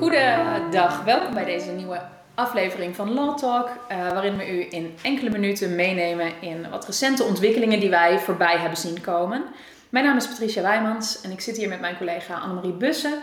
Goedendag, welkom bij deze nieuwe aflevering van Law Talk, waarin we u in enkele minuten meenemen in wat recente ontwikkelingen die wij voorbij hebben zien komen. Mijn naam is Patricia Wijmans en ik zit hier met mijn collega Annemarie Bussen.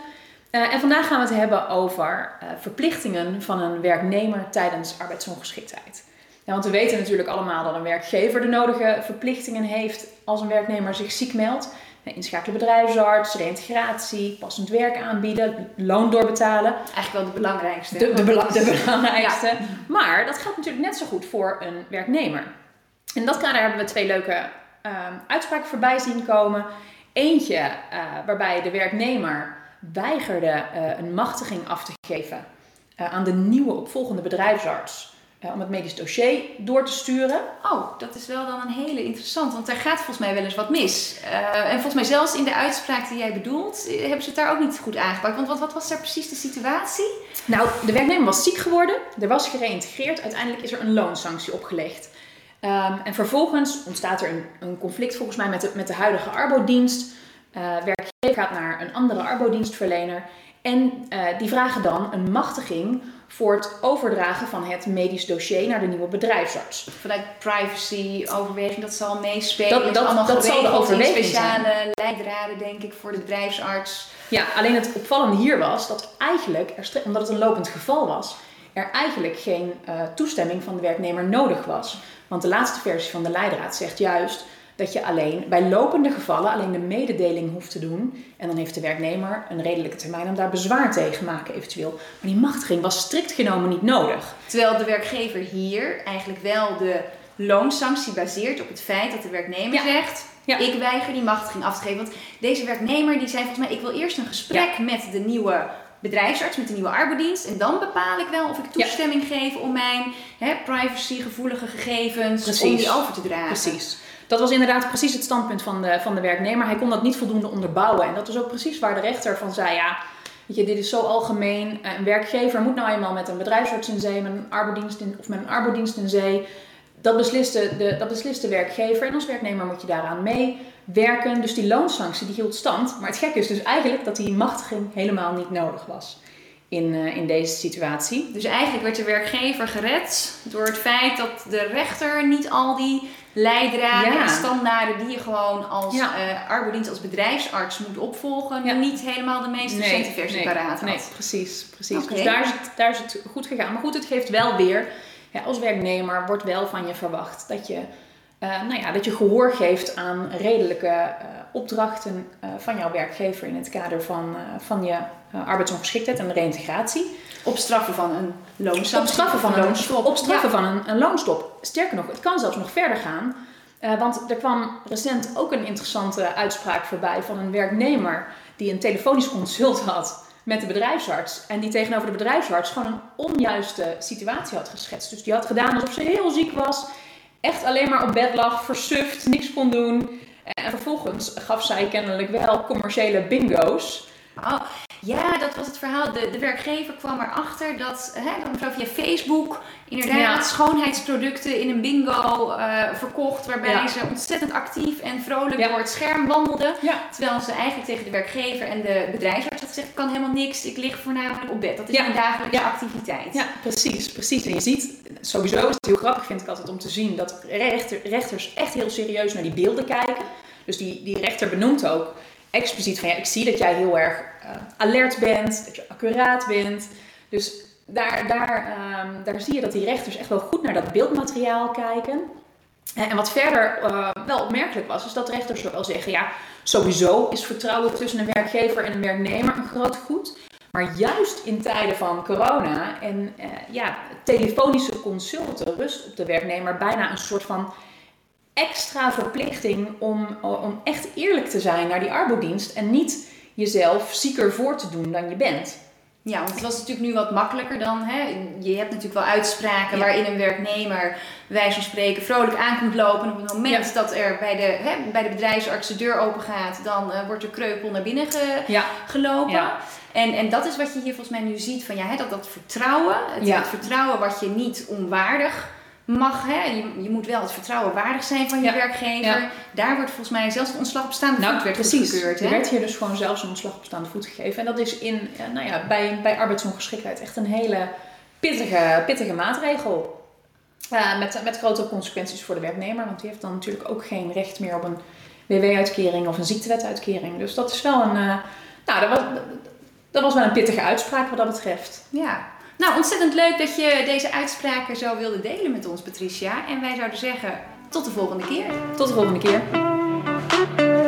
En vandaag gaan we het hebben over verplichtingen van een werknemer tijdens arbeidsongeschiktheid. Nou, want we weten natuurlijk allemaal dat een werkgever de nodige verplichtingen heeft als een werknemer zich ziek meldt. Inschakelen bedrijfsarts, reintegratie, passend werk aanbieden, loon doorbetalen. Eigenlijk wel de belangrijkste. De belangrijkste. Ja. Maar dat geldt natuurlijk net zo goed voor een werknemer. In dat kader hebben we twee leuke uitspraken voorbij zien komen. Eentje waarbij de werknemer weigerde een machtiging af te geven aan de nieuwe opvolgende bedrijfsarts. Om het medisch dossier door te sturen. Oh, dat is wel dan een hele interessant, want daar gaat volgens mij wel eens wat mis. En volgens mij zelfs in de uitspraak die jij bedoelt, hebben ze het daar ook niet goed aangepakt. Want wat was daar precies de situatie? Nou, de werknemer was ziek geworden, er was gereïntegreerd. Uiteindelijk is er een loonsanctie opgelegd. En vervolgens ontstaat er een conflict volgens mij met de huidige arbodienst. Werkgever gaat naar een andere arbodienstverlener. En die vragen dan een machtiging voor het overdragen van het medisch dossier naar de nieuwe bedrijfsarts. Vanuit privacy-overweging, dat zal meespelen. Dat zal de overweging speciale zijn. Leidraden, denk ik, voor de bedrijfsarts. Ja, alleen het opvallende hier was dat eigenlijk, omdat het een lopend geval was, er eigenlijk geen toestemming van de werknemer nodig was. Want de laatste versie van de leidraad zegt juist dat je alleen bij lopende gevallen alleen de mededeling hoeft te doen. En dan heeft de werknemer een redelijke termijn om daar bezwaar tegen te maken eventueel. Maar die machtiging was strikt genomen niet nodig. Terwijl de werkgever hier eigenlijk wel de loonsanctie baseert op het feit dat de werknemer zegt... Ja. Ik weiger die machtiging af te geven. Want deze werknemer die zei volgens mij... ik wil eerst een gesprek met de nieuwe bedrijfsarts, met de nieuwe arbodienst. En dan bepaal ik wel of ik toestemming geef om mijn privacygevoelige gegevens... Precies. Om die over te dragen. Precies. Dat was inderdaad precies het standpunt van de werknemer. Hij kon dat niet voldoende onderbouwen. En dat is ook precies waar de rechter van zei... ja, weet je, dit is zo algemeen. Een werkgever moet nou eenmaal met een bedrijfsarts in zee... met een arbodienst in zee. Dat beslist de werkgever. En als werknemer moet je daaraan meewerken. Dus die loonsanctie die hield stand. Maar het gekke is dus eigenlijk dat die machtiging helemaal niet nodig was. In deze situatie. Dus eigenlijk werd de werkgever gered... door het feit dat de rechter niet al die... leidraden en standaarden die je gewoon als arbodienst, als bedrijfsarts moet opvolgen. Ja. Niet helemaal de meest recente versie paraat had. Nee, precies. Okay. Dus daar is het goed gegaan. Maar goed, het geeft wel weer, als werknemer wordt wel van je verwacht dat je, dat je gehoor geeft aan redelijke opdrachten van jouw werkgever in het kader van je arbeidsongeschiktheid en de reïntegratie. Op straffen van een loonstop. Op straffen van een loonstop. Sterker nog, het kan zelfs nog verder gaan. Want er kwam recent ook een interessante uitspraak voorbij van een werknemer die een telefonisch consult had met de bedrijfsarts. En die tegenover de bedrijfsarts gewoon een onjuiste situatie had geschetst. Dus die had gedaan alsof ze heel ziek was. Echt alleen maar op bed lag, versuft, niks kon doen. En vervolgens gaf zij kennelijk wel commerciële bingo's. Oh, ja, dat was het verhaal. De werkgever kwam erachter dat mevrouw via Facebook inderdaad schoonheidsproducten in een bingo verkocht. Waarbij ze ontzettend actief en vrolijk door het scherm wandelde. Ja. Terwijl ze eigenlijk tegen de werkgever en de bedrijfsarts had gezegd, ik kan helemaal niks. Ik lig voornamelijk op bed. Dat is mijn dagelijkse activiteit. Ja, precies. En je ziet, sowieso is het heel grappig, vind ik altijd, om te zien dat rechters echt heel serieus naar die beelden kijken. Dus die rechter benoemt ook expliciet van, ik zie dat jij heel erg alert bent, dat je accuraat bent. Dus daar zie je dat die rechters echt wel goed naar dat beeldmateriaal kijken. En wat verder wel opmerkelijk was, is dat rechters ook wel zeggen, sowieso is vertrouwen tussen een werkgever en een werknemer een groot goed. Maar juist in tijden van corona en telefonische consulten rust op de werknemer bijna een soort van extra verplichting om echt eerlijk te zijn naar die arbodienst en niet jezelf zieker voor te doen dan je bent. Ja, want het was natuurlijk nu wat makkelijker dan. Je hebt natuurlijk wel uitspraken waarin een werknemer, wijs van spreken, vrolijk aan kunt lopen. En op het moment dat er bij de bedrijfsarts de deur open gaat, dan wordt de kreupel naar binnen gelopen. Ja. En dat is wat je hier volgens mij nu ziet, van dat vertrouwen. Het vertrouwen wat je niet onwaardig mag, je moet wel het vertrouwen waardig zijn van je werkgever. Ja. Daar wordt volgens mij zelfs het ontslag op staande voet werd goedgekeurd. Er werd hier dus gewoon zelfs een ontslag op staande voet gegeven. En dat is bij arbeidsongeschiktheid echt een hele pittige maatregel. Met grote consequenties voor de werknemer. Want die heeft dan natuurlijk ook geen recht meer op een WW-uitkering of een ziektewetuitkering. Dus dat is wel een... dat was wel een pittige uitspraak wat dat betreft. Ja. Nou, ontzettend leuk dat je deze uitspraken zo wilde delen met ons, Patricia. En wij zouden zeggen, tot de volgende keer. Tot de volgende keer.